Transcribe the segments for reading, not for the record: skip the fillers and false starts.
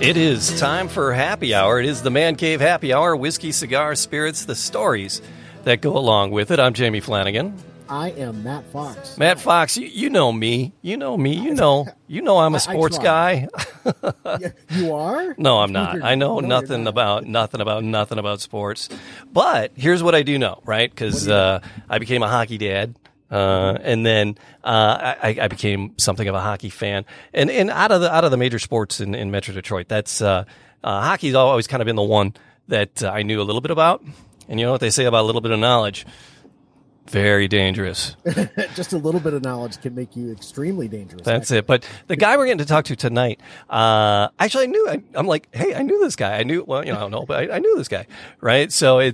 It is time for happy hour. It is the Man Cave Happy Hour, whiskey, cigars, spirits, the stories that go along with it. I'm Jamie Flanagan. I am Matt Fox. Matt Fox, you know me. You know I'm a sports guy. You are? No, I'm not. I know nothing about sports. But here's what I do know, right? Because I became a hockey dad. And then, I became something of a hockey fan, and out of the major sports in Metro Detroit, that's, hockey's always kind of been the one that I knew a little bit about. And you know what they say about a little bit of knowledge? Very dangerous. Just a little bit of knowledge can make you extremely dangerous. That's actually it. But the guy we're getting to talk to tonight, actually, I knew this guy, right? So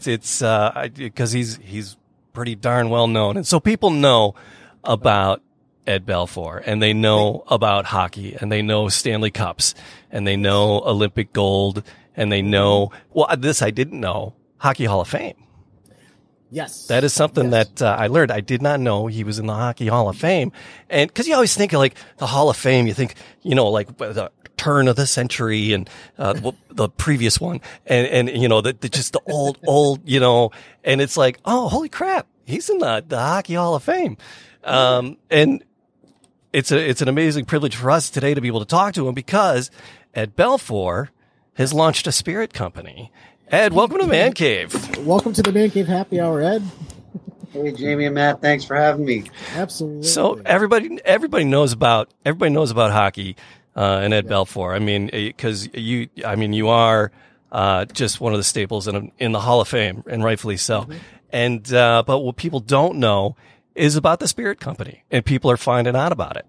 because he's pretty darn well known. And so people know about Ed Belfour, and they know about hockey, and they know Stanley Cups, and they know Olympic gold, and they know, well, this I didn't know, Hockey Hall of Fame. Yes. That is something that I learned. I did not know he was in the Hockey Hall of Fame. And because you always think of like the Hall of Fame, you think, you know, like the turn of the century and the previous one. And you know, just the old, you know, and it's like, oh, holy crap, he's in the Hockey Hall of Fame. And it's an amazing privilege for us today to be able to talk to him because Ed Belfour has launched a spirit company. Ed, welcome to Man Cave. Welcome to the Man Cave Happy Hour, Ed. Hey, Jamie and Matt, thanks for having me. Absolutely. So everybody knows about hockey and Ed Belfour. I mean, because you are just one of the staples in the Hall of Fame, and rightfully so. Mm-hmm. And but what people don't know is about the Spirit Company, and people are finding out about it.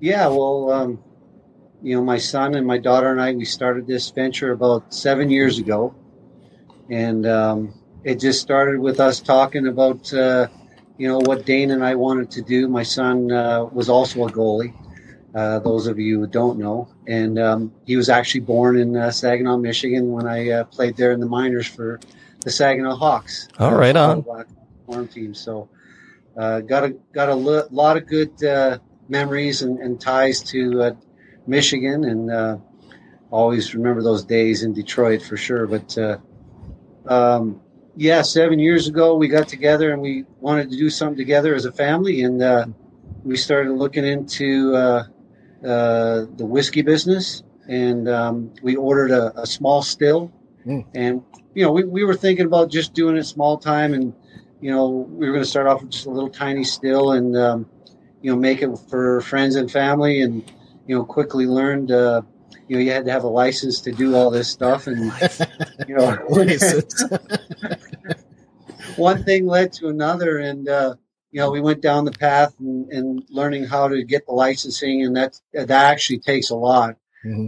Yeah, well. You know, my son and my daughter and I, we started this venture about 7 years ago. And it just started with us talking about, you know, what Dane and I wanted to do. My son was also a goalie, those of you who don't know. And he was actually born in Saginaw, Michigan, when I played there in the minors for the Saginaw Hawks. All right on. Black Swan team. So got a lot of good memories and ties to Michigan, and always remember those days in Detroit for sure. But 7 years ago we got together and we wanted to do something together as a family, and we started looking into the whiskey business, and we ordered a small still. And you know, we were thinking about just doing it small time, and you know, we were going to start off with just a little tiny still, and you know, make it for friends and family. And you know, quickly learned, you know, you had to have a license to do all this stuff. And, you know, one thing led to another. And, you know, we went down the path and learning how to get the licensing. And that actually takes a lot. Mm-hmm.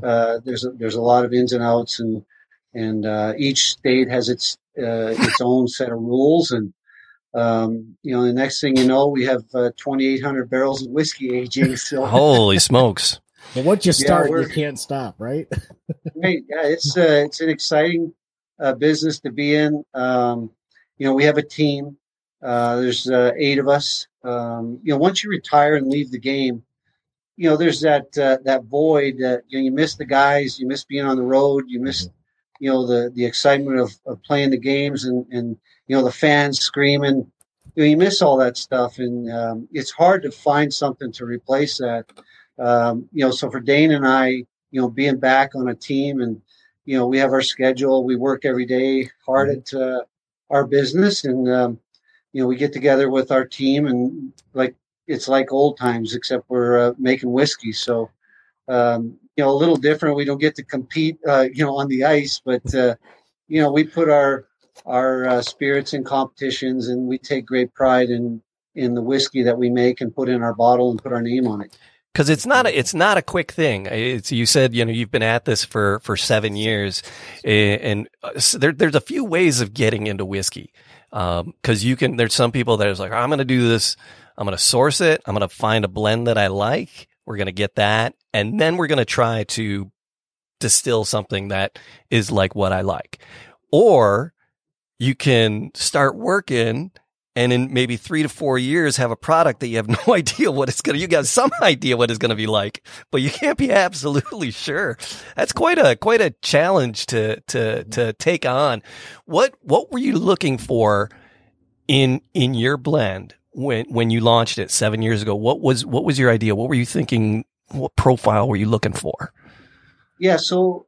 There's a lot of ins and outs. And each state has its own set of rules. And, you know, the next thing you know, we have 2,800 barrels of whiskey aging. So. Holy smokes. But once you start, you can't stop, right? Right. Yeah, it's an exciting business to be in. You know, we have a team. There's 8 of us. You know, once you retire and leave the game, you know, there's that void that you miss the guys, you miss being on the road, you miss, you know, the excitement of playing the games and you know, the fans screaming. You know, you miss all that stuff, and it's hard to find something to replace that. You know, so for Dane and I, you know, being back on a team, and you know, we have our schedule. We work every day hard at our business, and you know, we get together with our team, and like it's like old times, except we're making whiskey. So you know, a little different. We don't get to compete, you know, on the ice, but you know, we put our spirits in competitions, and we take great pride in the whiskey that we make and put in our bottle and put our name on it. Because it's not a quick thing. You said, you've been at this for 7 years, and so there's a few ways of getting into whiskey. Because there's some people that is like, I'm going to do this. I'm going to source it. I'm going to find a blend that I like. We're going to get that. And then we're going to try to distill something that is like what I like. Or you can start working and in maybe 3 to 4 years, have a product that you have no idea what it's going to, you got some idea what it's going to be like, but you can't be absolutely sure. That's quite a challenge to take on. What were you looking for in your blend when you launched it 7 years ago? What was your idea? What were you thinking? What profile were you looking for? Yeah. So,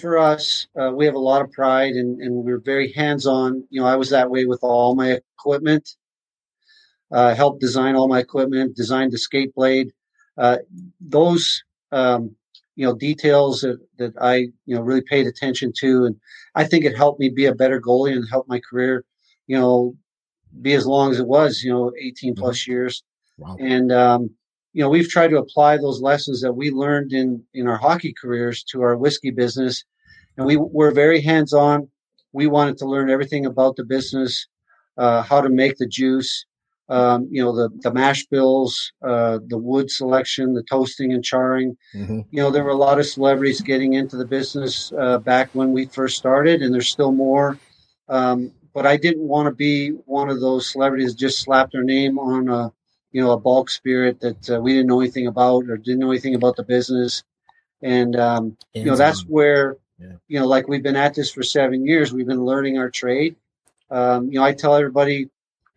for us, we have a lot of pride and we're very hands-on. I was that way with all my equipment, helped design all my equipment, designed the skate blade. Those details that I, really paid attention to. And I think it helped me be a better goalie and helped my career, be as long as it was, 18 plus years. Wow. And, we've tried to apply those lessons that we learned in our hockey careers to our whiskey business. And we were very hands-on. We wanted to learn everything about the business, how to make the juice, the mash bills, the wood selection, the toasting and charring. Mm-hmm. There were a lot of celebrities getting into the business back when we first started, and there's still more. But I didn't want to be one of those celebrities just slap their name on a bulk spirit that we didn't know anything about or didn't know anything about the business. And, that's where, like we've been at this for 7 years, we've been learning our trade. I tell everybody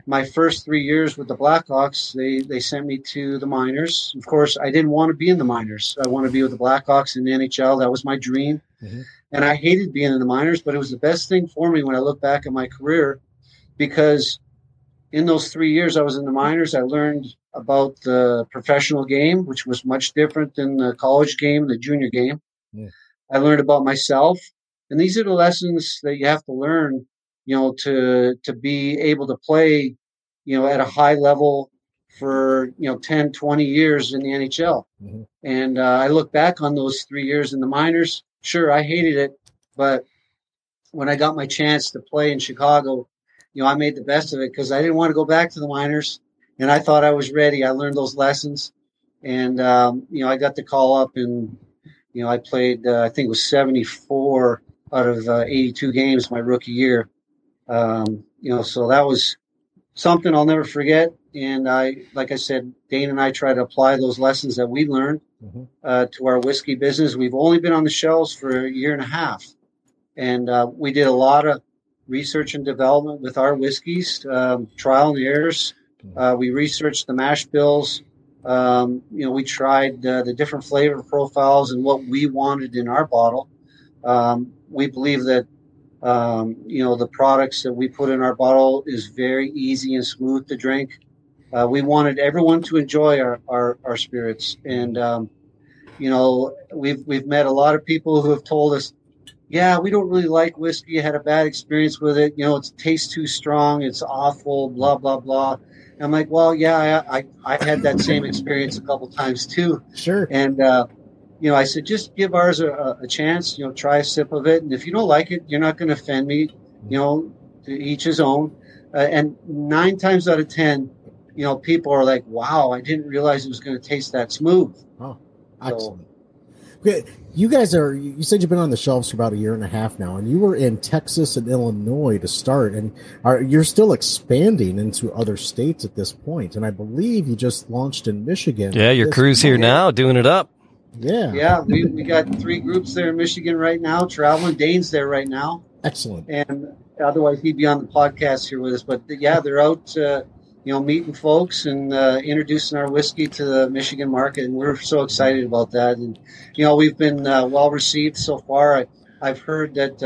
my first 3 years with the Blackhawks, they sent me to the minors. Of course, I didn't want to be in the minors. I want to be with the Blackhawks in the NHL. That was my dream. Mm-hmm. And I hated being in the minors, but it was the best thing for me when I look back at my career, because in those 3 years I was in the minors, I learned about the professional game, which was much different than the college game, the junior game. Yeah. I learned about myself. And these are the lessons that you have to learn, to be able to play, at a high level for, 10, 20 years in the NHL. Mm-hmm. And I look back on those 3 years in the minors. Sure, I hated it. But when I got my chance to play in Chicago, I made the best of it because I didn't want to go back to the minors, and I thought I was ready. I learned those lessons, and I got the call up, and I played. I think it was 74 out of 82 games my rookie year. So that was something I'll never forget. And like I said, Dane and I try to apply those lessons that we learned to our whiskey business. We've only been on the shelves for a year and a half, and we did a lot of research and development with our whiskeys, trial and errors. We researched the mash bills. We tried the different flavor profiles and what we wanted in our bottle. We believe that, the products that we put in our bottle is very easy and smooth to drink. We wanted everyone to enjoy our spirits. And, we've met a lot of people who have told us, yeah, we don't really like whiskey. I had a bad experience with it. It tastes too strong. It's awful, blah, blah, blah. And I'm like, well, yeah, I had that same experience a couple times too. Sure. And, I said, just give ours a chance, try a sip of it. And if you don't like it, you're not going to offend me, to each his own. And 9 times out of 10, people are like, wow, I didn't realize it was going to taste that smooth. Oh, excellent. You guys you said you've been on the shelves for about a year and a half now, and you were in Texas and Illinois to start, and you're still expanding into other states at this point. And I believe you just launched in Michigan. Yeah, your crew's here now, doing it up. Yeah. Yeah, we got 3 groups there in Michigan right now, traveling. Dane's there right now. Excellent. And otherwise he'd be on the podcast here with us. But yeah, they're out, meeting folks and introducing our whiskey to the Michigan market. And we're so excited about that. And, we've been well received so far. I've heard that,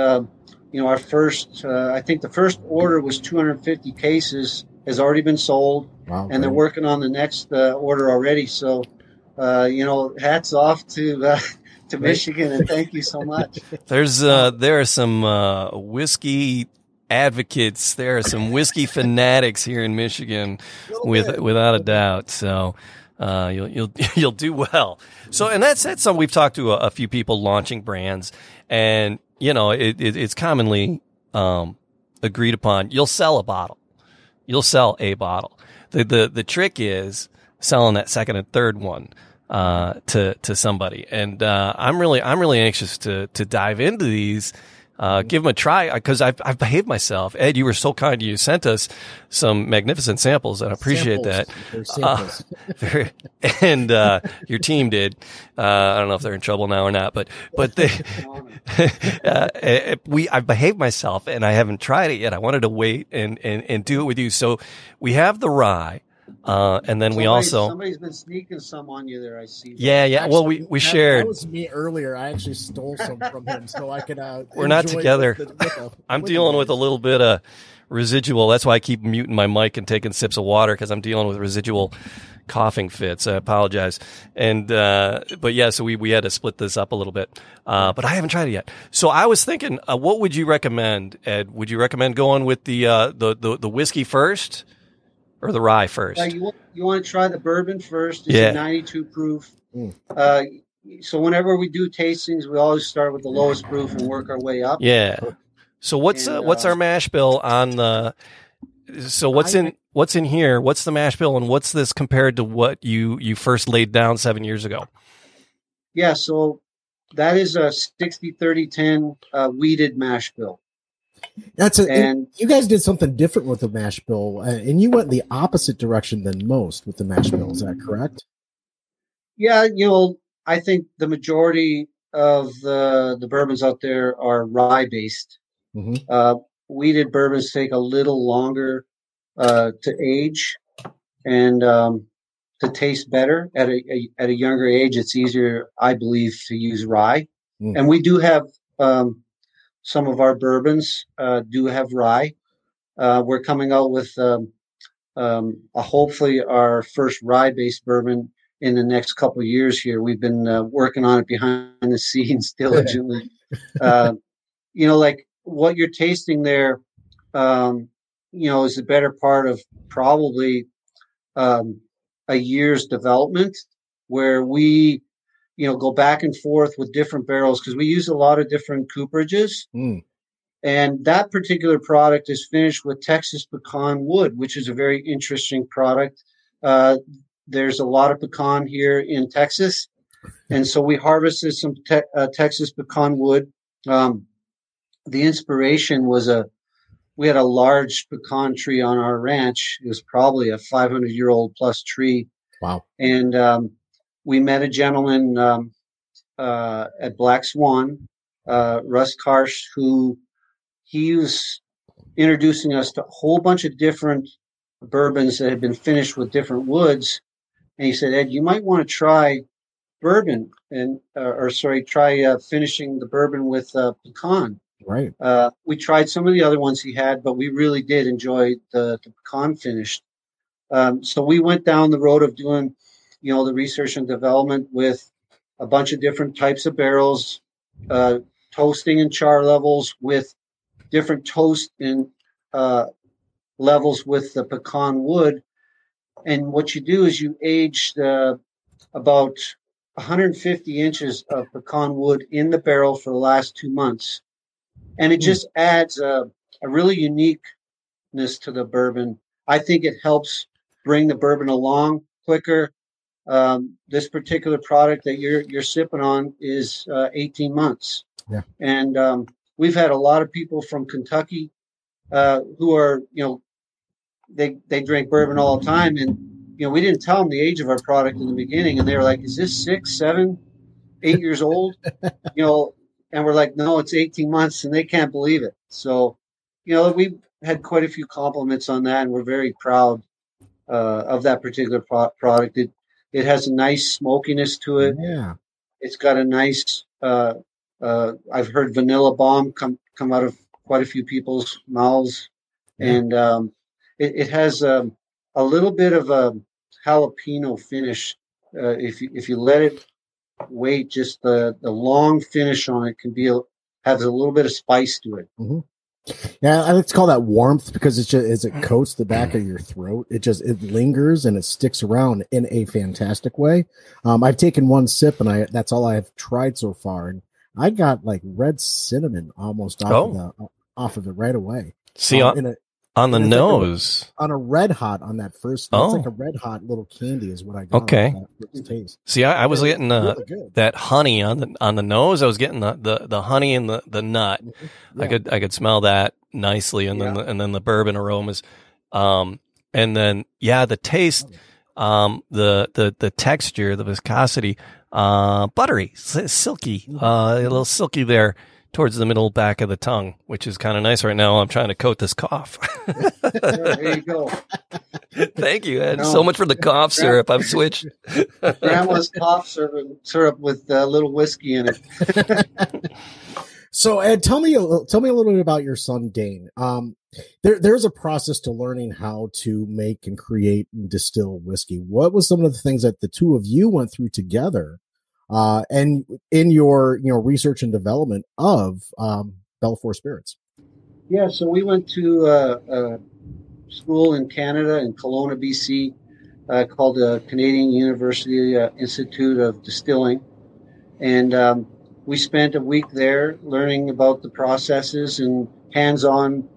our first, I think the first order was 250 cases has already been sold. Wow, and they're working on the next order already. So, hats off to Michigan, and thank you so much. There are some whiskey advocates. There are some whiskey fanatics here in Michigan, without a doubt. So You'll do well. So, and that's something we've talked to a few people launching brands, and you know, it's commonly agreed upon. You'll sell a bottle. The trick is selling that second and third one to somebody. And I'm really anxious to dive into these. Give them a try, because I've behaved myself. Ed, you were so kind. You sent us some magnificent samples, and I appreciate that. And your team did. I don't know if they're in trouble now or not, but they I've behaved myself, and I haven't tried it yet. I wanted to wait and do it with you. So we have the rye. And then somebody's been sneaking some on you there. I see. Yeah. Actually, well, we shared. That was me earlier. I actually stole some from him, so I can. We're not together. I'm dealing with a little bit of residual. That's why I keep muting my mic and taking sips of water, because I'm dealing with residual coughing fits. I apologize. And but yeah, so we had to split this up a little bit. But I haven't tried it yet. So I was thinking, what would you recommend, Ed? Would you recommend going with the whiskey first? Or the rye first? You want to try the bourbon first. It's 92 proof. Mm. So whenever we do tastings, we always start with the lowest proof and work our way up. Yeah. So what's our mash bill on the? So what's in here? What's the mash bill, and what's this compared to what you first laid down 7 years ago? Yeah. So that is a 60/30/10 weeded mash bill. You guys did something different with the mash bill, and you went the opposite direction than most with the mash bill. Is that correct? Yeah, I think the majority of the bourbons out there are rye based. Mm-hmm. Weeded bourbons take a little longer to age and to taste better at a younger age. It's easier, I believe, to use rye, and we do have. Some of our bourbons do have rye. We're coming out with hopefully our first rye-based bourbon in the next couple of years here. We've been working on it behind the scenes diligently. Like what you're tasting there, is the better part of probably a year's development, where we go back and forth with different barrels, because we use a lot of different cooperages. Mm. And that particular product is finished with Texas pecan wood, which is a very interesting product. There's a lot of pecan here in Texas. And so we harvested some Texas pecan wood. The inspiration was we had a large pecan tree on our ranch. It was probably a 500-year-old plus tree. Wow. And, we met a gentleman at Black Swan, Russ Karsh, who he was introducing us to a whole bunch of different bourbons that had been finished with different woods. And he said, Ed, you might want to try finishing the bourbon with pecan. Right. We tried some of the other ones he had, but we really did enjoy the pecan finish. So we went down the road of doing the research and development with a bunch of different types of barrels, toasting and char levels with different toast and levels with the pecan wood. And what you do is you age about 150 inches of pecan wood in the barrel for the last 2 months. And it just adds a really uniqueness to the bourbon. I think it helps bring the bourbon along quicker. This particular product that you're sipping on is 18 months. Yeah. And we've had a lot of people from Kentucky who are, they drink bourbon all the time. And, we didn't tell them the age of our product in the beginning. And they were like, is this 6, 7, 8 years old? And we're like, no, it's 18 months. And they can't believe it. So, we've had quite a few compliments on that. And we're very proud of that particular product. It has a nice smokiness to it. Yeah, it's got a nice. I've heard vanilla bomb come out of quite a few people's mouths, and it has a little bit of a jalapeno finish. If you let it wait, just the long finish on it can has a little bit of spice to it. Mm-hmm. Yeah, I like to call that warmth because it's just, as it coats the back of your throat, it lingers and it sticks around in a fantastic way. I've taken one sip and that's all I've tried so far, and I got like red cinnamon almost off of it right away. See, on the nose, like on a red hot on that first. Oh, it's like a red hot little candy is what I got. Okay, taste. See, I was getting really that honey on the nose. I was getting the honey and the nut. Yeah. I could smell that nicely, and then the bourbon aromas, and then the taste, the texture, the viscosity, buttery, silky, a little silky there. Towards the middle back of the tongue, which is kind of nice right now. I'm trying to coat this cough. There you go. Thank you, Ed. So much for the cough syrup. I've switched. Grandma's cough syrup with a little whiskey in it. So, Ed, tell me a little bit about your son, Dane. There's a process to learning how to make and create and distill whiskey. What was some of the things that the two of you went through together? And in your research and development of Belfour Spirits. Yeah, so we went to a school in Canada in Kelowna, BC, called the Canadian University Institute of Distilling, and we spent a week there learning about the processes and hands-on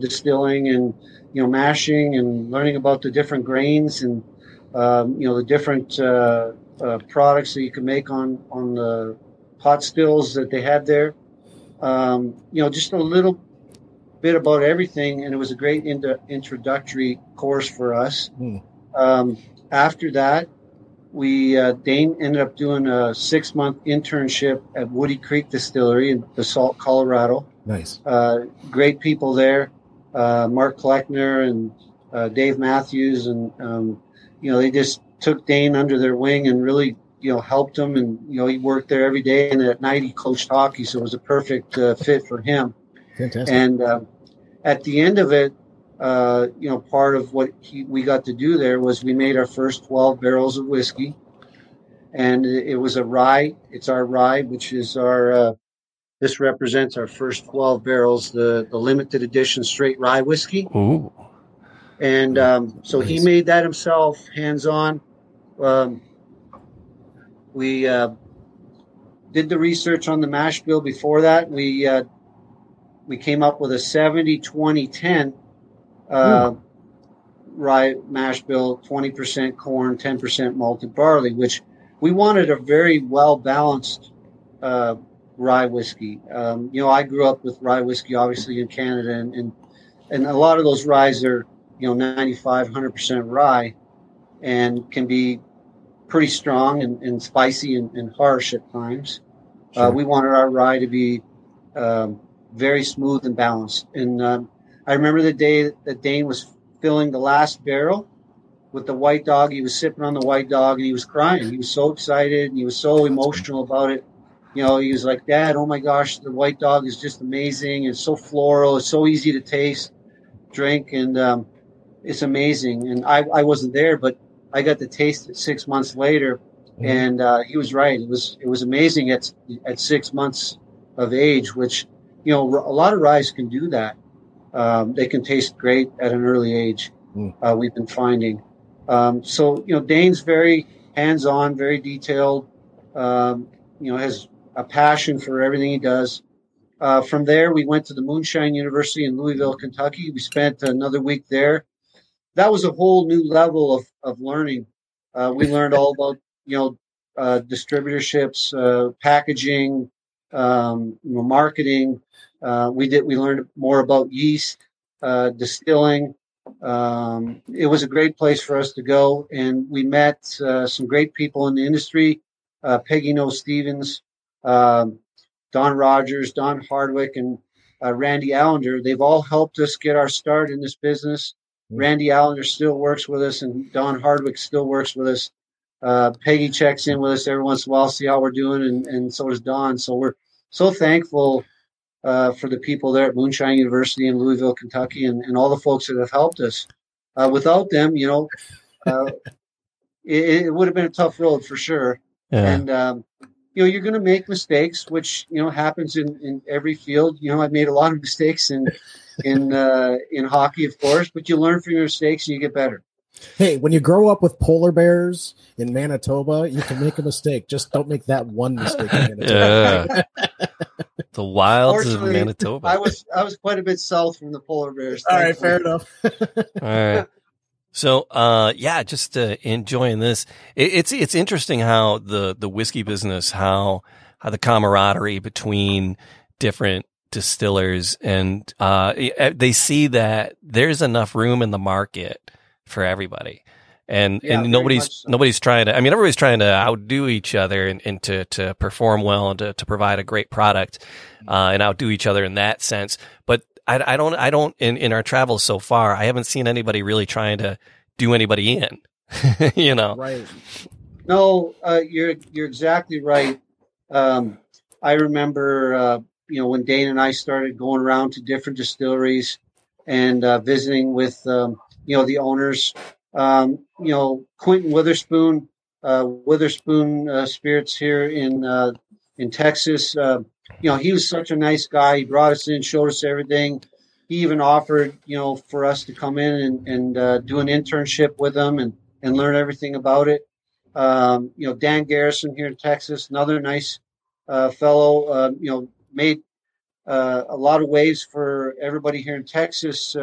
distilling, and mashing, and learning about the different grains and the different products that you can make on the pot stills that they had there. Just a little bit about everything, and it was a great introductory course for us. After that, Dane ended up doing a 6-month internship at Woody Creek Distillery in Basalt, Colorado. Nice. Great people there. Mark Kleckner and Dave Matthews, and they just took Dane under their wing and really, helped him. And, he worked there every day, and at night he coached hockey. So it was a perfect fit for him. Fantastic. And at the end of it, part of what we got to do there was we made our first 12 barrels of whiskey, and it was a rye. It's our rye, which is this represents our first 12 barrels, the limited edition straight rye whiskey. Ooh. And so he made that himself, hands-on. We did the research on the mash bill before that. We came up with a 70-20-10 rye mash bill, 20% corn, 10% malted barley, which we wanted a very well-balanced rye whiskey. I grew up with rye whiskey, obviously, in Canada, and a lot of those ryes are 95, 100% rye, and can be pretty strong and spicy and harsh at times. Sure. We wanted our rye to be very smooth and balanced. And I remember the day that Dane was filling the last barrel with the White Dog. He was sipping on the White Dog, and he was crying. He was so excited, and he was so emotional about it. He was like, "Dad, oh my gosh, the White Dog is just amazing. It's so floral. It's so easy to taste, drink, and it's amazing." And I wasn't there, but I got to taste it 6 months later, and he was right. It was amazing at 6 months of age, which, a lot of ryes can do that. They can taste great at an early age, we've been finding. Dane's very hands-on, very detailed, has a passion for everything he does. From there, we went to the Moonshine University in Louisville, Kentucky. We spent another week there. That was a whole new level of learning. We learned all about, distributorships, packaging, marketing. We learned more about yeast, distilling. It was a great place for us to go. And we met some great people in the industry, Peggy No Stevens, Don Rogers, Don Hardwick, and Randy Allender. They've all helped us get our start in this business. Randy Allender still works with us, and Don Hardwick still works with us. Peggy checks in with us every once in a while, see how we're doing, and so does Don. So we're so thankful for the people there at Moonshine University in Louisville, Kentucky, and all the folks that have helped us. Without them, it would have been a tough road for sure. Yeah. And you know, you're going to make mistakes, which, you know, happens in every field. You know, I've made a lot of mistakes in hockey, of course, but you learn from your mistakes and you get better. Hey, when you grow up with polar bears in Manitoba, you can make a mistake. Just don't make that one mistake in Manitoba. Yeah. The wilds of Manitoba. I was quite a bit south from the polar bears. All right, fair enough. All right. So, yeah, just enjoying this. It's interesting how the whiskey business, how the camaraderie between different distillers, and they see that there's enough room in the market for everybody, and nobody's trying to. I mean, everybody's trying to outdo each other and to perform well and to provide a great product, and outdo each other in that sense. But I don't in our travels so far, I haven't seen anybody really trying to do anybody in. You know, right? No, you're exactly right. I remember, you know, when Dane and I started going around to different distilleries and visiting with. You know, the owners, you know, Quentin Witherspoon, Spirits here in Texas. You know, he was such a nice guy. He brought us in, showed us everything. He even offered, you know, for us to come in and do an internship with him and learn everything about it. You know, Dan Garrison here in Texas, another nice fellow, you know, made a lot of waves for everybody here in Texas,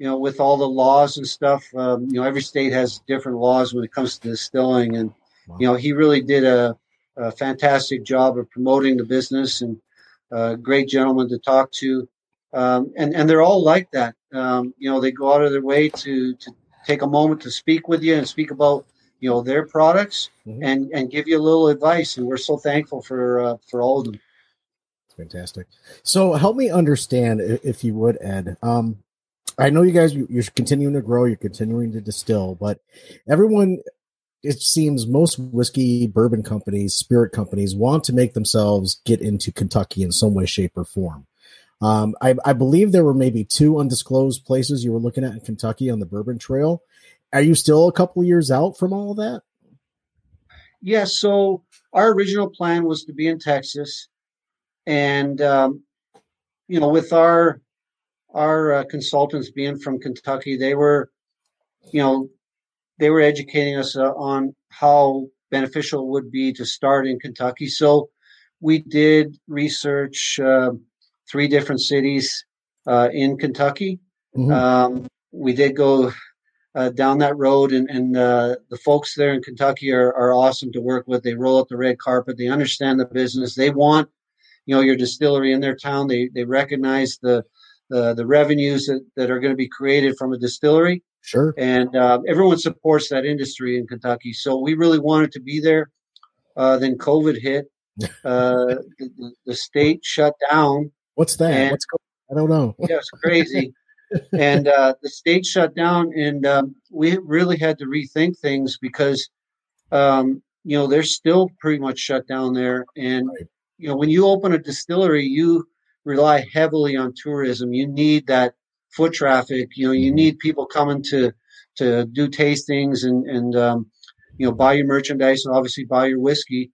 you know, with all the laws and stuff. You know, every state has different laws when it comes to distilling. And, wow, you know, he really did a fantastic job of promoting the business, and a great gentleman to talk to. And they're all like that. You know, they go out of their way to take a moment to speak with you and speak about, you know, their products, mm-hmm. and give you a little advice. And we're so thankful for all of them. Fantastic. So help me understand, if you would, Ed. I know you guys, you're continuing to grow, you're continuing to distill, but everyone, it seems most whiskey, bourbon companies, spirit companies want to make themselves get into Kentucky in some way, shape, or form. I believe there were maybe 2 undisclosed places you were looking at in Kentucky on the bourbon trail. Are you still a couple of years out from all that? Yes. Yeah, so our original plan was to be in Texas, and, you know, with our consultants being from Kentucky, they were educating us on how beneficial it would be to start in Kentucky. So we did research 3 different cities in Kentucky. Mm-hmm. We did go down that road, and the folks there in Kentucky are awesome to work with. They roll out the red carpet. They understand the business. They want, you know, your distillery in their town. They recognize the revenues that are going to be created from a distillery. Sure. And everyone supports that industry in Kentucky. So we really wanted to be there. Then COVID hit. The state shut down. What's that? I don't know. Yeah, it's crazy. And the state shut down, and we really had to rethink things because, you know, they're still pretty much shut down there. And, right, you know, when you open a distillery, you rely heavily on tourism. You need that foot traffic. You know, you need people coming to do tastings and you know, buy your merchandise and obviously buy your whiskey.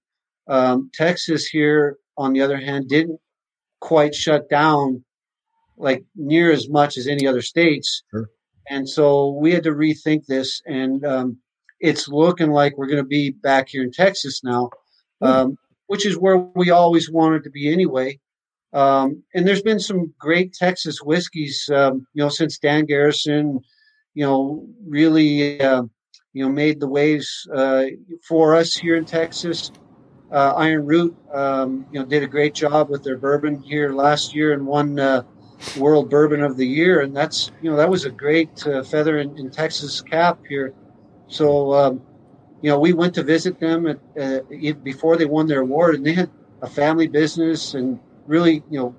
Texas here, on the other hand, didn't quite shut down like near as much as any other states. Sure. And so we had to rethink this, and it's looking like we're going to be back here in Texas now, which is where we always wanted to be anyway. And there's been some great Texas whiskeys, you know, since Dan Garrison, you know, really, you know, made the waves for us here in Texas. Iron Root, you know, did a great job with their bourbon here last year and won World Bourbon of the Year. And that's, you know, that was a great feather in Texas cap here. So, you know, we went to visit them before they won their award, and they had a family business and really, you know,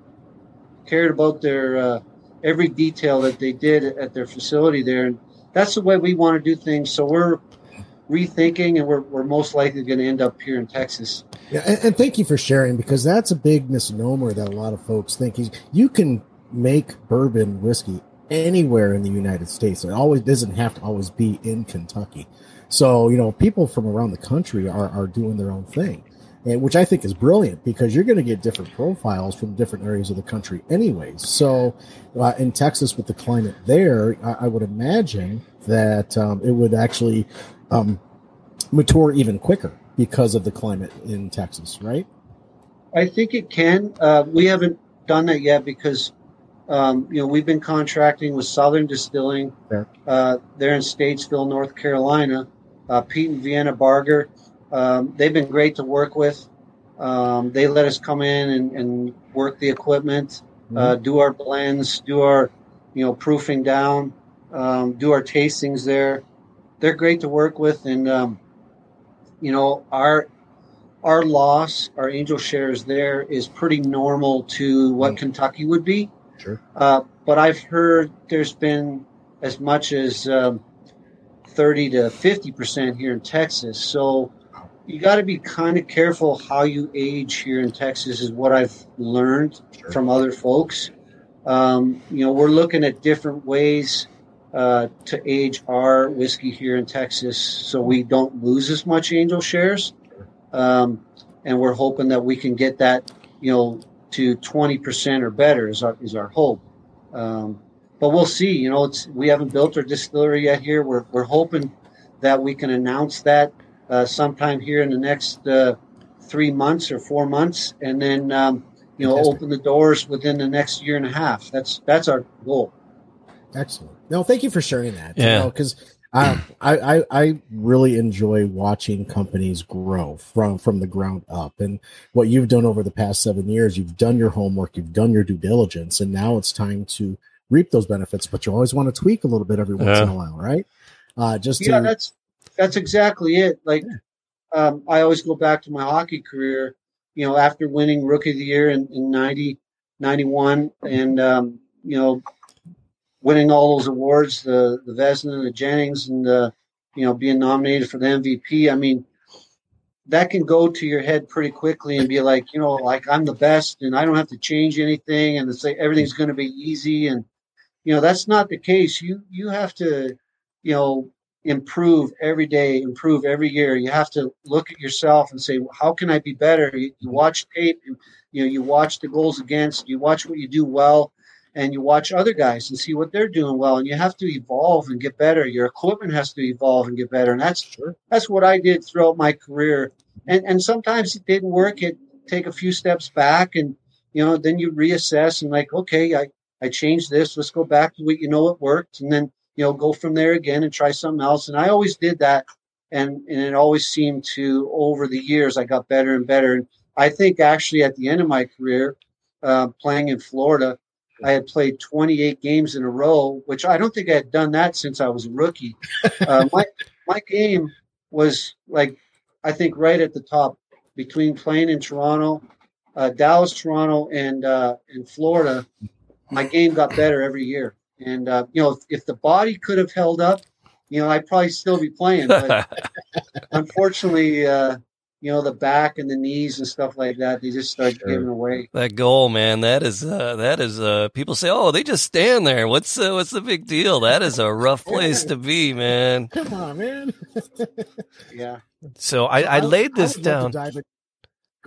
cared about their every detail that they did at their facility there. And that's the way we want to do things. So we're rethinking, and we're most likely going to end up here in Texas. Yeah, and thank you for sharing, because that's a big misnomer that a lot of folks think. You can make bourbon whiskey anywhere in the United States. It always doesn't have to always be in Kentucky. So, you know, people from around the country are doing their own thing. which I think is brilliant because you're going to get different profiles from different areas of the country anyways. So in Texas with the climate there, I would imagine that it would actually mature even quicker because of the climate in Texas, right? I think it can. We haven't done that yet because, we've been contracting with Southern Distilling. There. They're in Statesville, North Carolina. Pete and Vienna Barger, they've been great to work with. They let us come in and work the equipment, do our blends, do our, proofing down, do our tastings there. They're great to work with. And, our loss, our angel shares there is pretty normal to what Kentucky would be. Sure. But I've heard there's been as much as 30 to 50% here in Texas. So you got to be kind of careful how you age here in Texas is what I've learned from other folks. We're looking at different ways to age our whiskey here in Texas so we don't lose as much angel shares. And we're hoping that we can get that, to 20% or better is our hope. But we'll see, we haven't built our distillery yet here. We're hoping that we can announce that sometime here in the next 3 months or 4 months and then, open the doors within the next year and a half. That's our goal. Excellent. No, thank you for sharing that. Yeah. Because I really enjoy watching companies grow from the ground up. And what you've done over the past 7 years, you've done your homework, you've done your due diligence, and now it's time to reap those benefits. But you always want to tweak a little bit every once in a while, right? That's exactly it. Like I always go back to my hockey career. After winning Rookie of the Year in 90, 91, and winning all those awards, the Vezina, the Jennings, and being nominated for the MVP. I mean, that can go to your head pretty quickly and be like, I'm the best and I don't have to change anything and it's like everything's going to be easy. And, that's not the case. You have to, improve every day, improve every year. You have to look at yourself and say, how can I be better? You watch tape, you watch the goals against, you watch what you do well. And you watch other guys and see what they're doing well. And you have to evolve and get better. Your equipment has to evolve and get better. And that's what I did throughout my career. And sometimes it didn't work. It take a few steps back and, then you reassess and like, okay, I changed this. Let's go back to what it worked. And then, go from there again and try something else. And I always did that. And it always seemed to, over the years, I got better and better. And I think actually at the end of my career, playing in Florida, I had played 28 games in a row, which I don't think I had done that since I was a rookie. My game was like, I think right at the top between playing in Toronto, Dallas, Toronto, and Florida. My game got better every year. And, if the body could have held up, I'd probably still be playing. But unfortunately, the back and the knees and stuff like that, they just start giving away. That goal, man, that is people say, oh, they just stand there. What's the big deal? That is a rough place to be, man. Come on, man. Yeah. So I laid this down. Go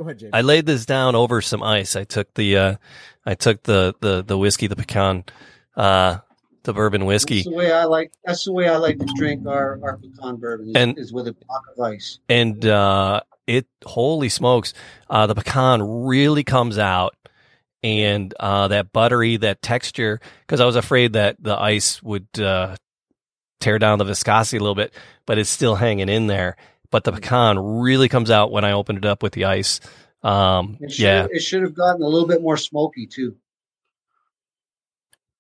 ahead, James. I laid this down over some ice. I took the whiskey, the pecan, the bourbon whiskey. That's the way I like to drink our pecan bourbon is with a block of ice. And, it holy smokes! The pecan really comes out, and that buttery, that texture. Because I was afraid that the ice would tear down the viscosity a little bit, but it's still hanging in there. But the pecan really comes out when I opened it up with the ice. It should have gotten a little bit more smoky too.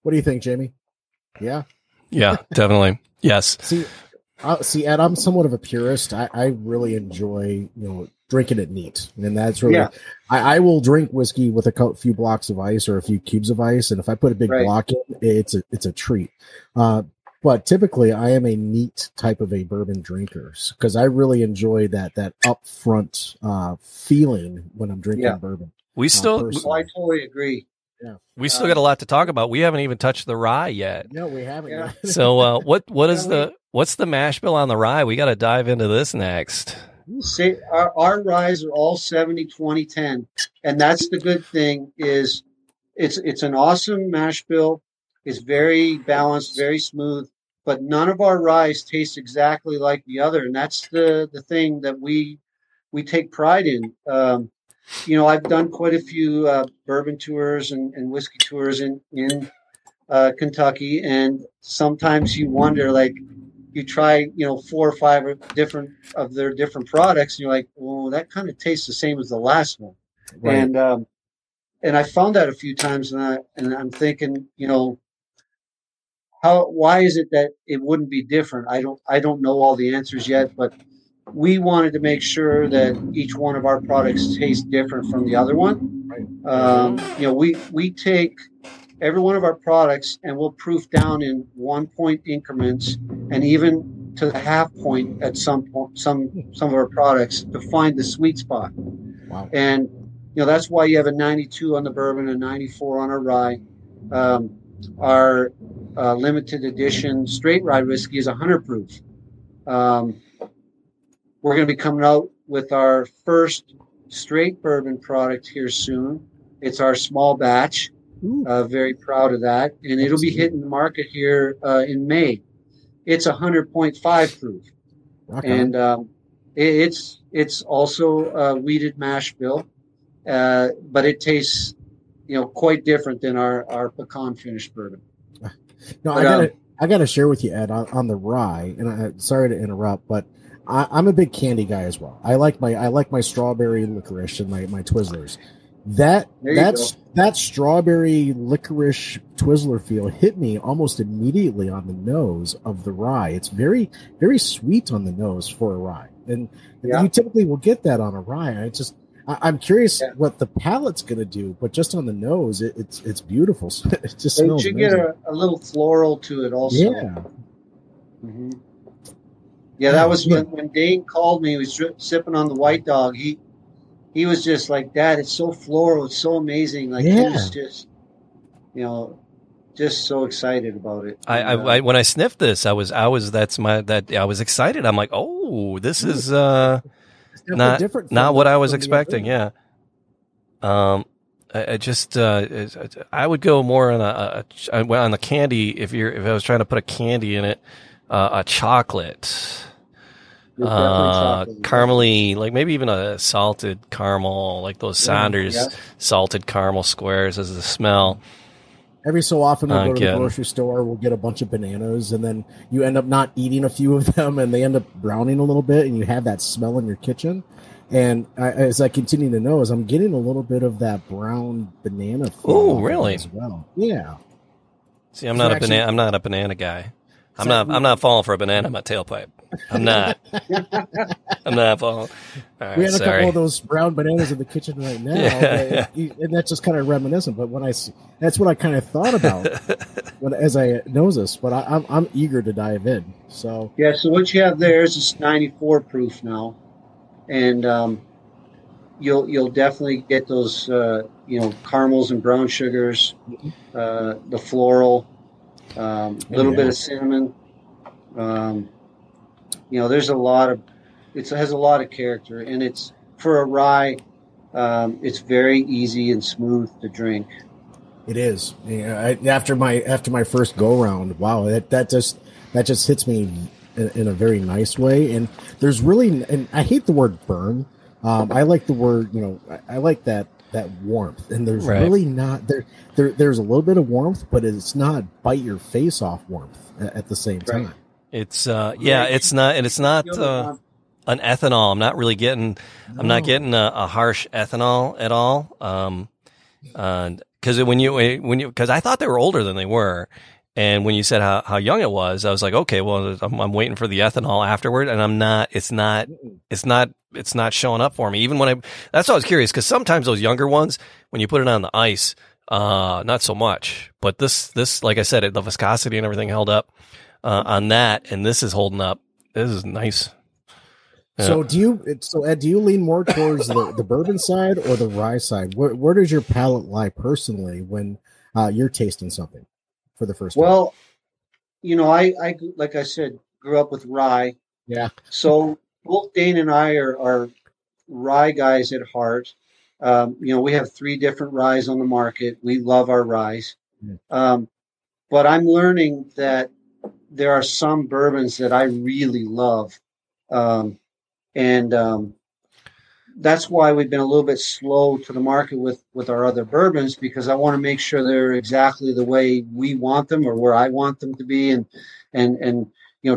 What do you think, Jamie? Yeah, definitely. Yes. See, Ed, I'm somewhat of a purist. I really enjoy, drinking it neat. And that's really, I will drink whiskey with a few blocks of ice or a few cubes of ice. And if I put a big block in, it's a treat. But typically I am a neat type of a bourbon drinker because I really enjoy that upfront feeling when I'm drinking bourbon. We still, I totally agree. Yeah. We still got a lot to talk about. We haven't even touched the rye yet. No, we haven't. Yeah. So what's the mash bill on the rye? We got to dive into this next. say our ryes are all 70, 20, 10. And that's the good thing is it's an awesome mash bill. It's very balanced, very smooth, but none of our ryes tastes exactly like the other. And that's the thing that we take pride in. You know, I've done quite a few bourbon tours and whiskey tours in Kentucky. And sometimes you wonder, like, you try, you know, 4 or 5 different of their different products, and you're like, well, that kind of tastes the same as the last one. Right. And I found that a few times, and I'm thinking, you know, why is it that it wouldn't be different? I don't know all the answers yet, but we wanted to make sure that each one of our products tastes different from the other one. Right. You know, we take every one of our products and we'll proof down in 1 point increments and even to the half point at some of our products to find the sweet spot. Wow. And, you know, that's why you have a 92 on the bourbon, a 94 on our rye. Our limited edition straight rye whiskey is 100 proof. We're going to be coming out with our first straight bourbon product here soon. It's our small batch. Very proud of that. And it'll be hitting the market here in May. It's 100.5 proof. Okay. And it's also a weeded mash bill, but it tastes, you know, quite different than our pecan finished bourbon. No, I gotta share with you, Ed, on the rye, and sorry to interrupt, but I'm a big candy guy as well. I like my strawberry licorice and my Twizzlers. That strawberry licorice Twizzler feel hit me almost immediately on the nose of the rye. It's very, very sweet on the nose for a rye. And you typically will get that on a rye. I'm curious what the palate's going to do, but just on the nose, it's beautiful. It just smells amazing. You get a little floral to it also. Yeah. Mm-hmm. Yeah, that was when Dane called me. He was sipping on the White Dog. He was just like, Dad, it's so floral. It's so amazing. Like, he was just, you know, just so excited about it. I when I sniffed this, I was excited. I'm like, oh, this is not what I was expecting. Yeah. I would go more on on the candy. If I was trying to put a candy in it, a chocolate. Caramely, like maybe even a salted caramel, like those Saunders salted caramel squares as the smell. Every so often we'll go to the grocery store, we'll get a bunch of bananas, and then you end up not eating a few of them, and they end up browning a little bit, and you have that smell in your kitchen. And as I continue to know, I'm getting a little bit of that brown banana. Oh, really? As well. Yeah. See, I'm not a banana guy. I'm not falling for a banana in my tailpipe. I'm not falling. Right, we had a couple of those brown bananas in the kitchen right now, and that's just kind of reminiscent. But that's what I kind of thought about as I knows this. But I'm eager to dive in. So yeah. So what you have there is this 94 proof now, and you'll definitely get those caramels and brown sugars, the floral. Little bit of cinnamon. You know, there's a lot of, it has a lot of character, and it's for a rye. It's very easy and smooth to drink. It is. Yeah, after my first go round, wow, that just hits me in a very nice way. And there's really, and I hate the word burn. I like the word, you know, I like that warmth, and there's really not there's a little bit of warmth, but it's not bite your face off warmth at the same time. It's it's not an ethanol. I'm not getting a harsh ethanol at all. Because because I thought they were older than they were, and when you said how young it was, I was like, okay, well, I'm waiting for the ethanol afterward, and I'm not. It's not showing up for me. Even when that's why I was curious, because sometimes those younger ones, when you put it on the ice, not so much. But this, like I said, the viscosity and everything held up on that, and this is holding up. This is nice. Yeah. So Ed, do you lean more towards the bourbon side or the rye side? Where does your palate lie personally when you're tasting something for the first time? Well, you know, I like I said, grew up with rye. Yeah. So both Dane and I are rye guys at heart. We have 3 different ryes on the market. We love our ryes. But I'm learning that there are some bourbons that I really love. That's why we've been a little bit slow to the market with our other bourbons, because I want to make sure they're exactly the way we want them or where I want them to be. And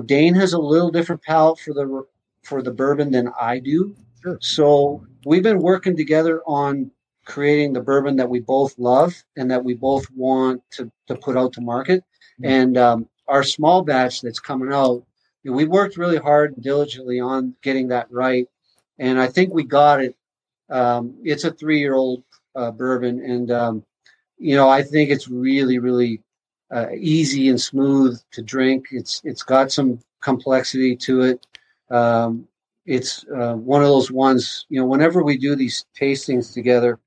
Dane has a little different palate for the bourbon than I do. Sure. So we've been working together on creating the bourbon that we both love and that we both want to put out to market. Mm-hmm. And our small batch that's coming out, we worked really hard and diligently on getting that right. And I think we got it. It's a 3-year-old bourbon. And, I think it's really, really easy and smooth to drink. It's got some complexity to it. It's one of those ones, whenever we do these tastings together,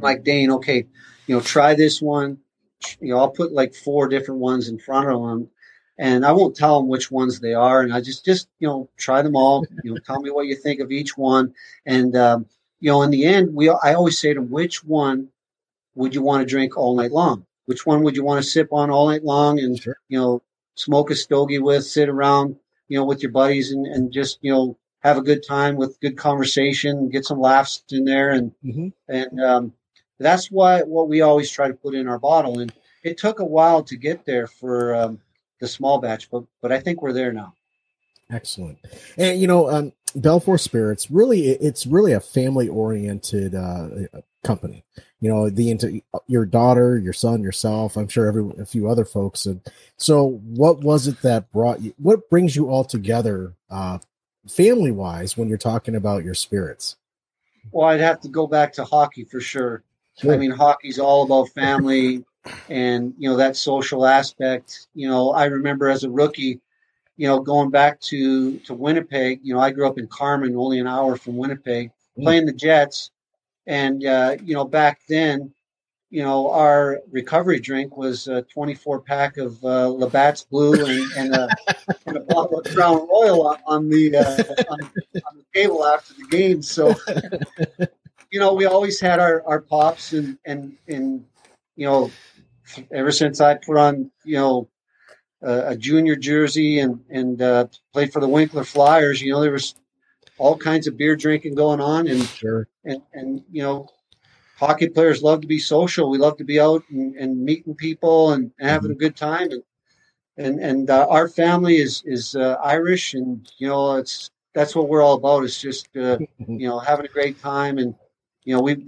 like Dane, okay, try this one. I'll put like 4 different ones in front of them. And I won't tell them which ones they are. And I just try them all, tell me what you think of each one. And, in the end, I always say to them, which one would you want to drink all night long? Which one would you want to sip on all night long and, sure, smoke a stogie with, sit around, with your buddies and just, have a good time with good conversation, get some laughs in there. And, that's what we always try to put in our bottle. And it took a while to get there for, the small batch, but I think we're there now. Excellent. And Belfour Spirits, really, it's really a family oriented company. Your daughter, your son, yourself, I'm sure a few other folks. And so what was it that what brings you all together family wise when you're talking about your spirits? Well, I'd have to go back to hockey for sure. Sure. I mean, hockey's all about family. And, that social aspect, I remember as a rookie, going back to Winnipeg, I grew up in Carman, only an hour from Winnipeg, playing the Jets. And, back then, our recovery drink was a 24-pack of Labatt's Blue and a bottle of Crown Royal on the table after the game. So, we always had our pops and ever since I put on, a junior jersey and played for the Winkler Flyers, there was all kinds of beer drinking going on. And, sure. and hockey players love to be social. We love to be out and meeting people and having a good time. And our family is Irish, and, that's what we're all about. It's just, having a great time. And,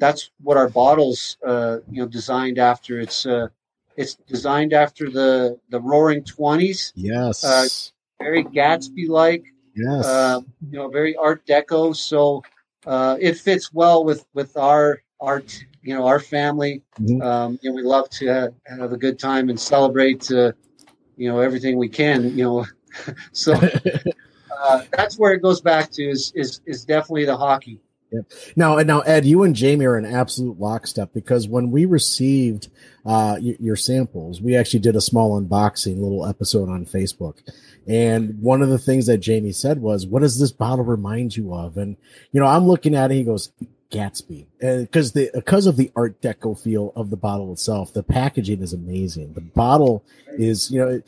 that's what our bottle's, designed after. It's designed after the Roaring 20s. Yes. Very Gatsby-like. Yes. Very Art Deco. So it fits well with our our family. Mm-hmm. We love to have a good time and celebrate, everything we can, So that's where it goes back to is definitely the hockey. Yeah. Now, Ed, you and Jamie are an absolute lockstep, because when we received your samples, we actually did a small unboxing little episode on Facebook. And one of the things that Jamie said was, what does this bottle remind you of? And, I'm looking at it, he goes, Gatsby. Because of the Art Deco feel of the bottle itself, the packaging is amazing. The bottle is, you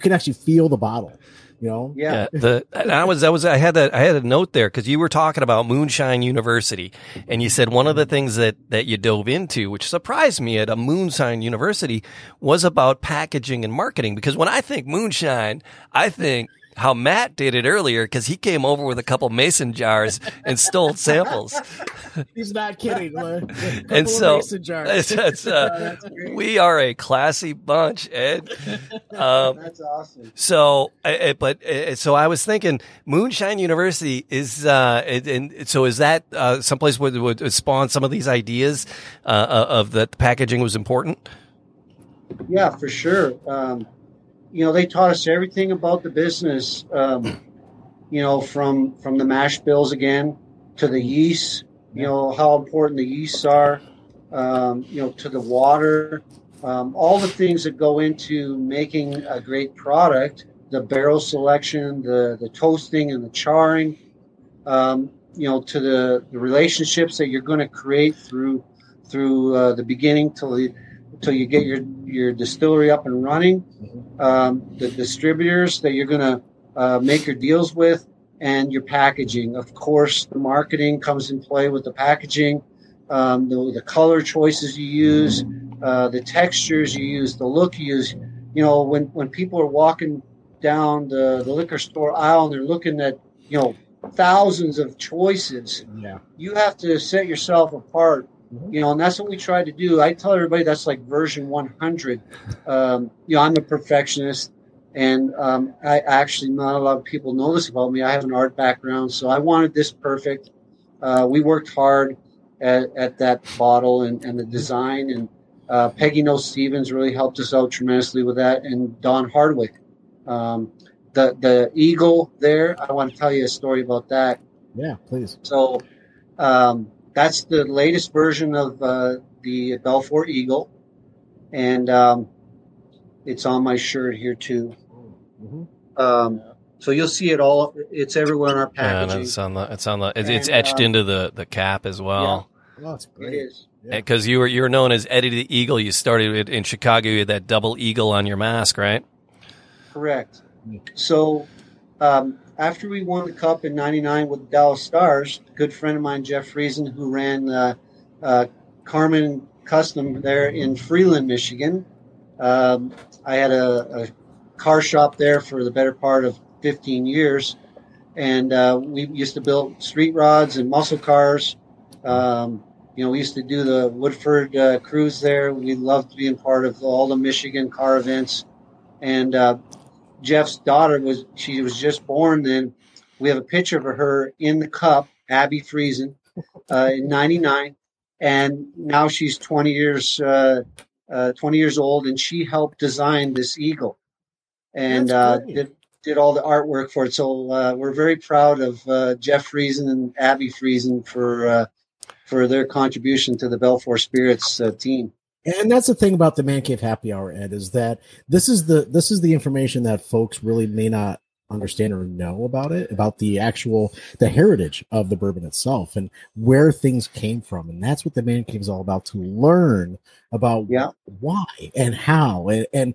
can actually feel the bottle. Yeah. I had a note there, because you were talking about Moonshine University, and you said one of the things that you dove into, which surprised me at a Moonshine University, was about packaging and marketing. Because when I think moonshine, I think how Matt did it earlier, because he came over with a couple mason jars and stole samples. He's not kidding. And so we are a classy bunch, Ed. That's awesome. So I was thinking Moonshine University is, and so is that someplace where it would spawn some of these ideas of that packaging was important? Yeah, for sure. They taught us everything about the business, from the mash bills again to the yeast, how important the yeasts are, to the water, all the things that go into making a great product, the barrel selection, the toasting and the charring, to the relationships that you're going to create through the beginning till you get your distillery up and running, the distributors that you're going to make your deals with, and your packaging. Of course, the marketing comes in play with the packaging, the color choices you use, the textures you use, the look you use. When people are walking down the liquor store aisle and they're looking at, thousands of choices, you have to set yourself apart. And that's what we try to do. I tell everybody that's like version 100. I'm a perfectionist, and I actually, not a lot of people know this about me. I have an art background, so I wanted this perfect. We worked hard at that bottle and the design, and Peggy No Stevens really helped us out tremendously with that, and Don Hardwick. The eagle there, I want to tell you a story about that. Yeah, please. So that's the latest version of the Belfour Eagle, and it's on my shirt here too. So you'll see it all. It's everywhere in our packaging. Yeah, it's etched into the cap as well. Yeah. Oh, that's great. It is. Because you were known as Eddie the Eagle. You started in Chicago. You had that double eagle on your mask, right? Correct. So after we won the Cup in '99 with the Dallas Stars, a good friend of mine, Jeff Friesen, who ran Carmen Custom there in Freeland, Michigan. I had a car shop there for the better part of 15 years, and we used to build street rods and muscle cars. We used to do the Woodford cruise there. We loved being part of all the Michigan car events, and Jeff's daughter was just born then. We have a picture of her in the Cup, Abby Friesen, in '99, and now she's 20 years old, and she helped design this eagle and did all the artwork for it. So we're very proud of Jeff Friesen and Abby Friesen for their contribution to the Belfour Spirits team. And that's the thing about the Man Cave Happy Hour, Ed, is that this is the information that folks really may not understand or know about it, about the heritage of the bourbon itself and where things came from. And that's what the Man Cave is all about, to learn about why and how. And,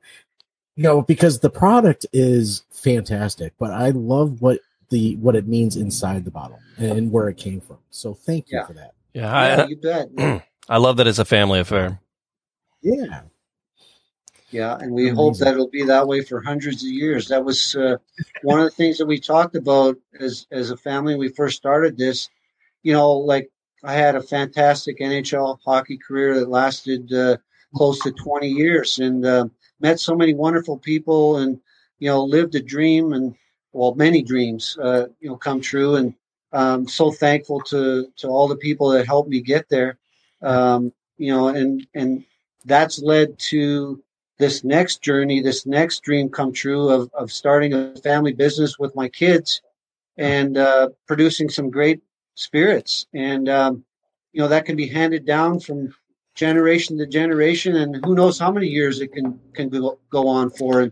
because the product is fantastic, but I love what it means inside the bottle and where it came from. So thank you for that. Yeah, you bet. I love that it's a family affair. Yeah. Yeah, and we hope that it'll be that way for hundreds of years. That was one of the things that we talked about as a family when we first started this. I had a fantastic NHL hockey career that lasted close to 20 years and met so many wonderful people and, lived a dream and, many dreams, come true. And I'm so thankful to all the people that helped me get there, and that's led to this next journey, this next dream come true of starting a family business with my kids and producing some great spirits. And, that can be handed down from generation to generation, and who knows how many years it can go on for.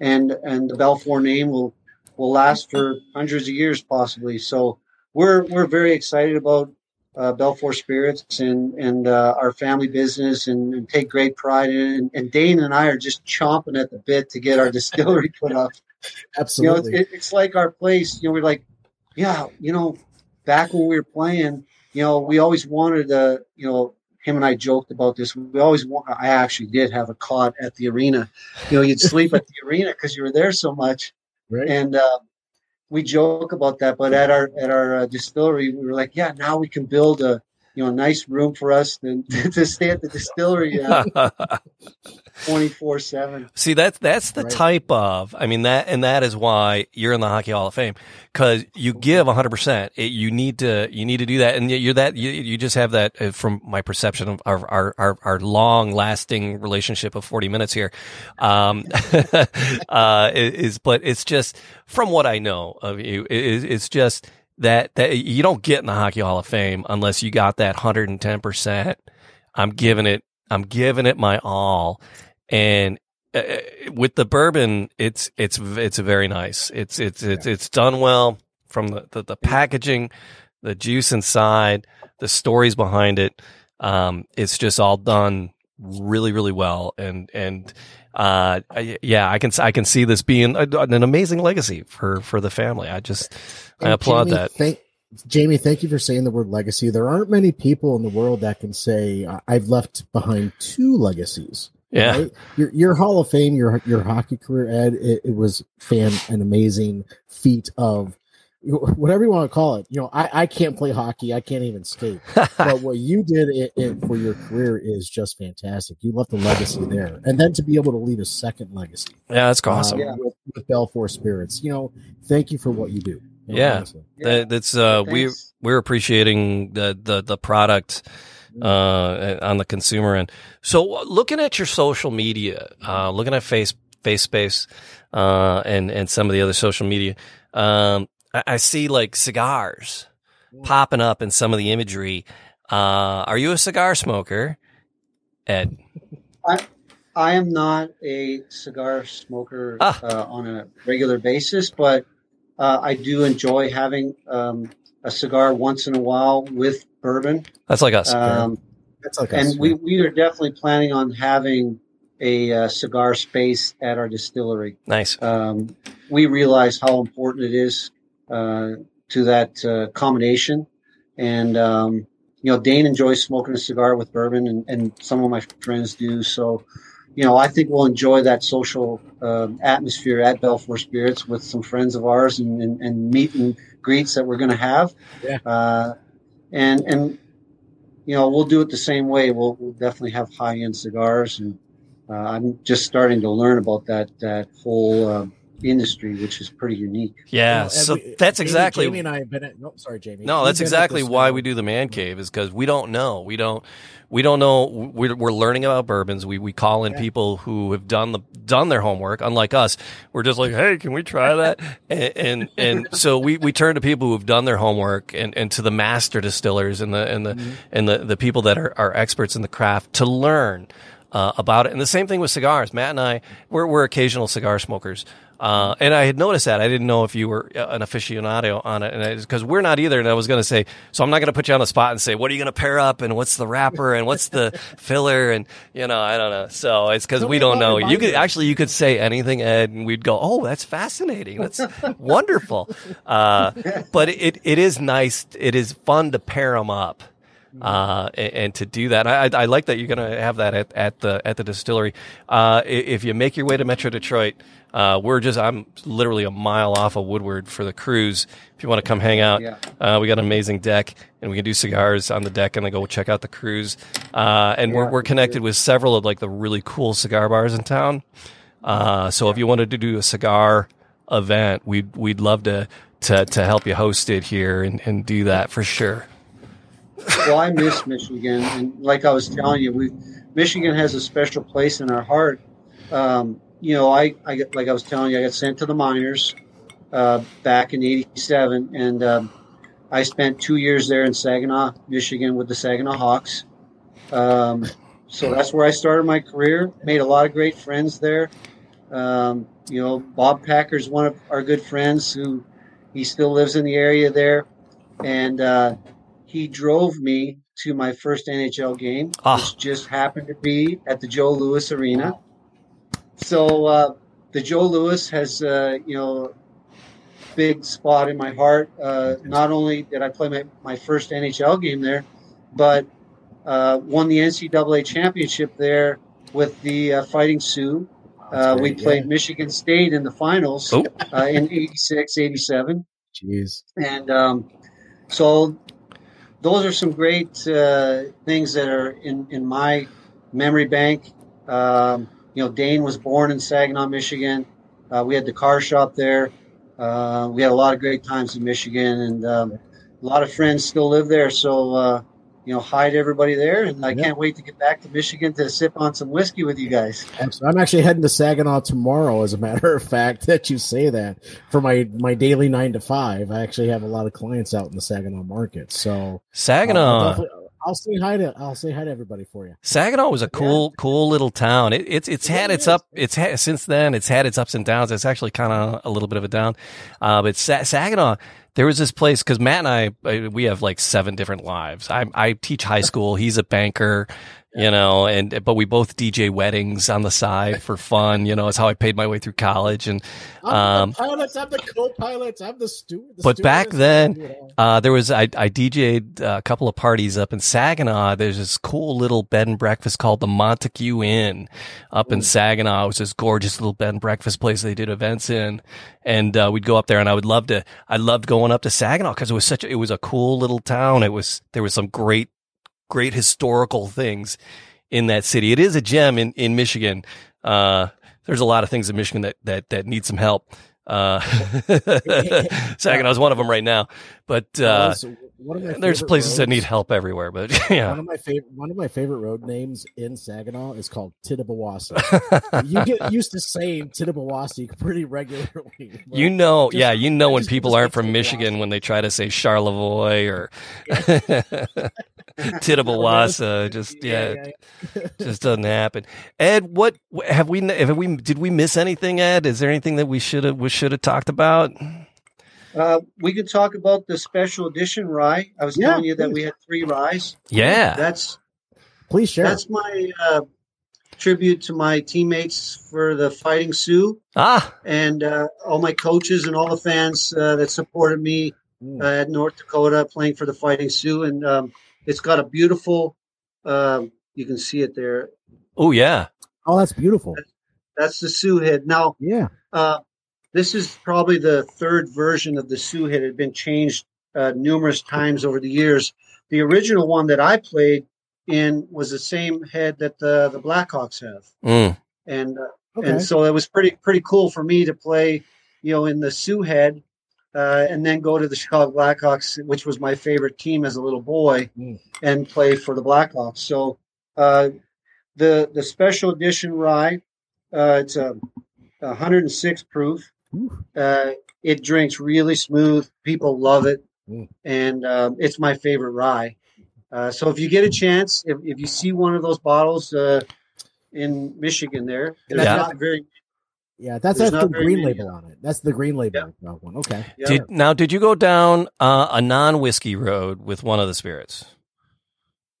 And the Belfour name will last for hundreds of years possibly. So we're very excited about Belfour Spirits and our family business and take great pride in it. And Dane and I are just chomping at the bit to get our distillery put up. Absolutely. It's like our place. We're like, back when we were playing, we always wanted him and I joked about this. I actually did have a cot at the arena. You'd sleep at the arena because you were there so much. Right. And, we joke about that, but at our distillery, we were like, now we can build a nice room for us to stay at the distillery 24/7. See, that's the type of, that is why you're in the Hockey Hall of Fame, because you give 100%. You need to do that, and you're that. You just have that. From my perception of our long lasting relationship of 40 minutes here, but it's just from what I know of you, it's just. That you don't get in the Hockey Hall of Fame unless you got that 110%. I'm giving it my all, and with the bourbon, it's very nice. It's done well from the packaging, the juice inside, the stories behind it. It's just all done really, really well. And I can see this being an amazing legacy for the family. I applaud that. Jamie, thank you for saying the word legacy. There aren't many people in the world that can say I've left behind two legacies. Yeah, right? Your Hall of Fame, your hockey career, Ed, it was an amazing feat of whatever you want to call it. You know, I can't play hockey. I can't even skate. But what you did for your career is just fantastic. You left a legacy there. And then to be able to leave a second legacy. Yeah, that's awesome. With Belfour Spirits. You know, thank you for what you do. Yeah, that's we're appreciating the product on the consumer end. So looking at your social media, looking at Face Space, and some of the other social media, I see like cigars popping up in some of the imagery. Are you a cigar smoker, Ed? I am not a cigar smoker on a regular basis, but. I do enjoy having a cigar once in a while with bourbon. That's like us. That's like us. And we are definitely planning on having a cigar space at our distillery. Nice. We realize how important it is to that combination. And, Dane enjoys smoking a cigar with bourbon, and some of my friends do. So, I think we'll enjoy that social atmosphere at Belfour Spirits with some friends of ours and meet and greets that we're going to have. Yeah. And we'll do it the same way. We'll definitely have high-end cigars. And I'm just starting to learn about that whole industry, which is pretty unique. Yeah. Jamie and I have been at. No, sorry, Jamie. No, that's exactly why we do the Man Cave, is because we don't know. We don't know. We're learning about bourbons. We call in people who have done their homework. Unlike us, we're just like, hey, can we try that? and so we turn to people who have done their homework and to the master distillers and the people that are experts in the craft to learn about it. And the same thing with cigars. Matt and I, we're occasional cigar smokers. And I had noticed that. I didn't know if you were an aficionado on it, and because we're not either. And I was going to say, so I'm not going to put you on the spot and say, what are you going to pair up, and what's the wrapper, and what's the filler, and I don't know. So it's because we don't know. You could say anything, Ed, and we'd go, oh, that's fascinating, that's wonderful. But it is nice. It is fun to pair them up. And to do that, I like that you're going to have that at the distillery. If you make your way to Metro Detroit, I'm literally a mile off of Woodward for the cruise. If you want to come hang out, we got an amazing deck, and we can do cigars on the deck, and then go check out the cruise. We're connected with several of like the really cool cigar bars in town. So if you wanted to do a cigar event, we'd love to help you host it here and do that for sure. Well, I miss Michigan, and like I was telling you, Michigan has a special place in our heart. I was telling you, I got sent to the minors back in '87, and I spent 2 years there in Saginaw, Michigan, with the Saginaw Hawks. So that's where I started my career. Made a lot of great friends there. Bob Packer's one of our good friends who he still lives in the area there, and. He drove me to my first NHL game, which just happened to be at the Joe Louis Arena. So the Joe Louis has, big spot in my heart. Not only did I play my first NHL game there, but won the NCAA championship there with the Fighting Sioux. We played Michigan State in the finals in '86, '87. Jeez. And so... Those are some great things that are in my memory bank. Dane was born in Saginaw, Michigan. We had the car shop there. We had a lot of great times in Michigan, and a lot of friends still live there. So, hi to everybody there. And I can't wait to get back to Michigan to sip on some whiskey with you guys. I'm actually heading to Saginaw tomorrow, as a matter of fact, that you say that. For my daily 9 to 5, I actually have a lot of clients out in the Saginaw market. So Saginaw. I'll definitely, I'll say hi to everybody for you. Saginaw was a cool little town. Since then it's had its ups and downs. It's actually kind of a little bit of a down. But Saginaw, there was this place because Matt and we have like 7 different lives. I teach high school. He's a banker. You know, but we both DJ weddings on the side for fun. You know, it's how I paid my way through college. And I'm the pilots, I'm the co-pilots, I'm the student. But back then, there was I DJ'd a couple of parties up in Saginaw. There's this cool little bed and breakfast called the Montague Inn up in Saginaw. It was this gorgeous little bed and breakfast place they did events in, and we'd go up there. And I loved going up to Saginaw because it was a cool little town. There was some great historical things in that city. It is a gem in Michigan. There's a lot of things in Michigan that need some help. Saginaw's one of them right now, but there's places roads, that need help everywhere. But yeah, one of my favorite road names in Saginaw is called Tittabawassee. You get used to saying Tittabawassee pretty regularly. When people aren't from Michigan, when they try to say Charlevoix or Tittabawassee, just doesn't happen. Ed, what did we miss anything? Ed, is there anything that we should have talked about? We could talk about the special edition rye. I was telling you that we had 3 ryes. Yeah, please share. That's my tribute to my teammates for the Fighting Sioux, and all my coaches and all the fans that supported me at North Dakota playing for the Fighting Sioux. And it's got a beautiful. You can see it there. Oh yeah! Oh, that's beautiful. That's the Sioux head. Now, yeah. This is probably the 3rd version of the Sioux head. It had been changed numerous times over the years. The original one that I played in was the same head that the Blackhawks have, and so it was pretty cool for me to play, you know, in the Sioux head, and then go to the Chicago Blackhawks, which was my favorite team as a little boy, and play for the Blackhawks. So the special edition rye, it's a 106 proof. It drinks really smooth. People love it, and it's my favorite rye. So if you get a chance, if you see one of those bottles in Michigan, that's the green label on it. That's the green label one. Okay. Yeah. Did you go down a non-whiskey road with one of the spirits?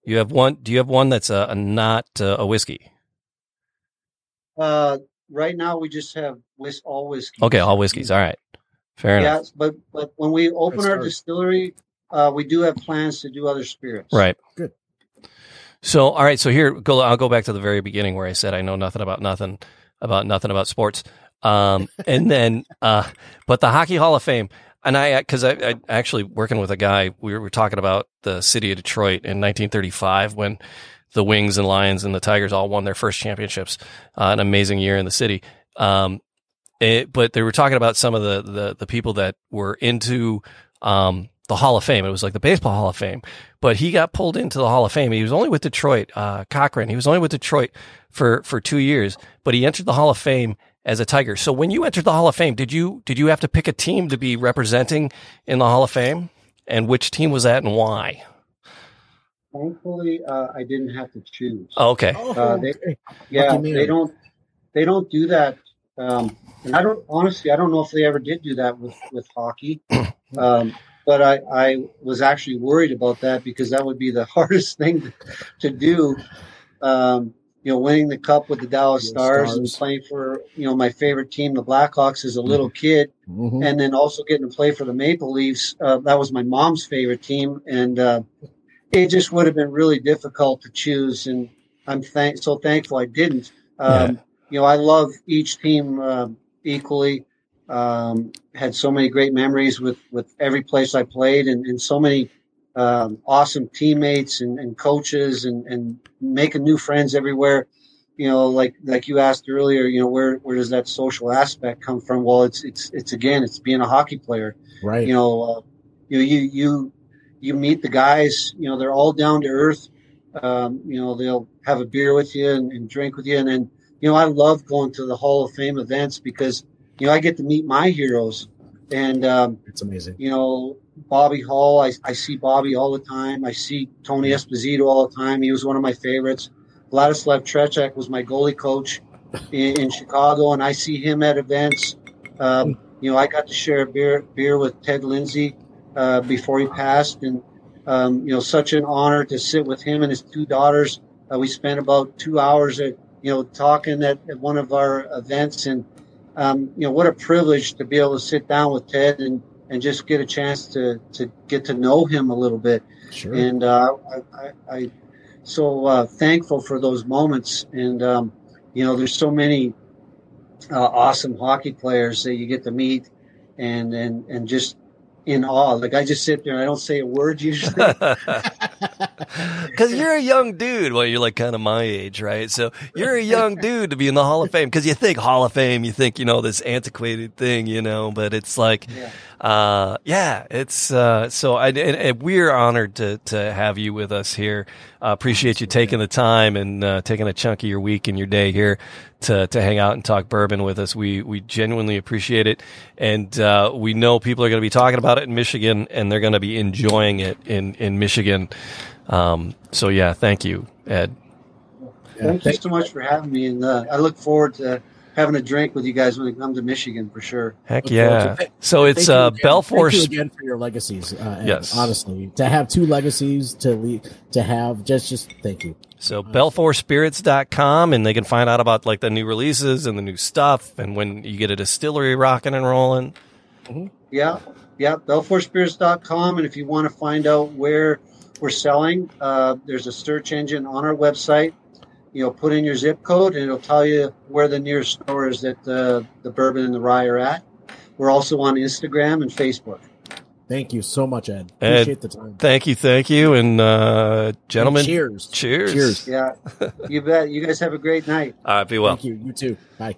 You have one. Do you have one that's not a whiskey? Right now, we just have all whiskeys. Okay, all whiskeys. All right. Fair enough. Yes, but when we open our distillery, we do have plans to do other spirits. Right. Good. So, all right. So here, I'll go back to the very beginning where I said I know nothing about sports. And then, but the Hockey Hall of Fame, and because I actually working with a guy, we were talking about the city of Detroit in 1935 when the Wings and Lions and the Tigers all won their first championships. An amazing year in the city. But they were talking about some of the people that were into the Hall of Fame. It was like the Baseball Hall of Fame. But he got pulled into the Hall of Fame. He was only with Detroit, Cochran. He was only with Detroit for 2 years. But he entered the Hall of Fame as a Tiger. So when you entered the Hall of Fame, did you have to pick a team to be representing in the Hall of Fame? And which team was that and why? Thankfully, I didn't have to choose. Oh, okay. They don't do that. And I don't know if they ever did do that with hockey. But I was actually worried about that because that would be the hardest thing to do. You know, winning the cup with the Dallas Stars and playing for, you know, my favorite team, the Blackhawks, as a little kid, and then also getting to play for the Maple Leafs. That was my mom's favorite team, and it just would have been really difficult to choose, and I'm so thankful I didn't. You know, I love each team equally. Had so many great memories with every place I played, and so many awesome teammates and coaches, and making new friends everywhere. You know, like you asked earlier, you know, where does that social aspect come from? Well, it's being a hockey player, right? You know, you meet the guys, you know, they're all down to earth. You know, they'll have a beer with you and drink with you. And then, you know, I love going to the Hall of Fame events because, you know, I get to meet my heroes. And it's amazing. You know, Bobby Hull. I see Bobby all the time. I see Tony Esposito all the time. He was one of my favorites. Vladislav Treček was my goalie coach in Chicago, and I see him at events. You know, I got to share a beer with Ted Lindsay before he passed, and you know, such an honor to sit with him and his two daughters. We spent about 2 hours at, you know, talking at one of our events, and you know, what a privilege to be able to sit down with Ted and just get a chance to get to know him a little bit. Sure. And I so thankful for those moments. And you know, there's so many awesome hockey players that you get to meet and just in awe. Like, I just sit there and I don't say a word usually. Because you're a young dude. Well, you're like kind of my age, right? So you're a young dude to be in the Hall of Fame, because you think Hall of Fame, you think, you know, this antiquated thing, you know, but it's like, so and we're honored to have you with us here. Appreciate you taking the time and taking a chunk of your week and your day here to hang out and talk bourbon with us. We genuinely appreciate it. And we know people are going to be talking about it in Michigan, and they're going to be enjoying it in Michigan. So yeah, thank you, Ed. Yeah, thank you so much for having me, and I look forward to having a drink with you guys when it comes to Michigan for sure. Heck yeah! So it's Belfour. Thank you again for your legacies. Yes, honestly, to have two legacies to have just thank you. So BelfourSpirits.com, and they can find out about like the new releases and the new stuff, and when you get a distillery rocking and rolling. Mm-hmm. Yeah, BelfourSpirits.com, and if you want to find out where we're selling, there's a search engine on our website. You know, put in your zip code, and it'll tell you where the nearest store is that the bourbon and the rye are at. We're also on Instagram and Facebook. Thank you so much, Ed. Appreciate the time. Thank you. And gentlemen, and cheers. Yeah, you bet. You guys have a great night. All right, be well. Thank you. You too. Bye.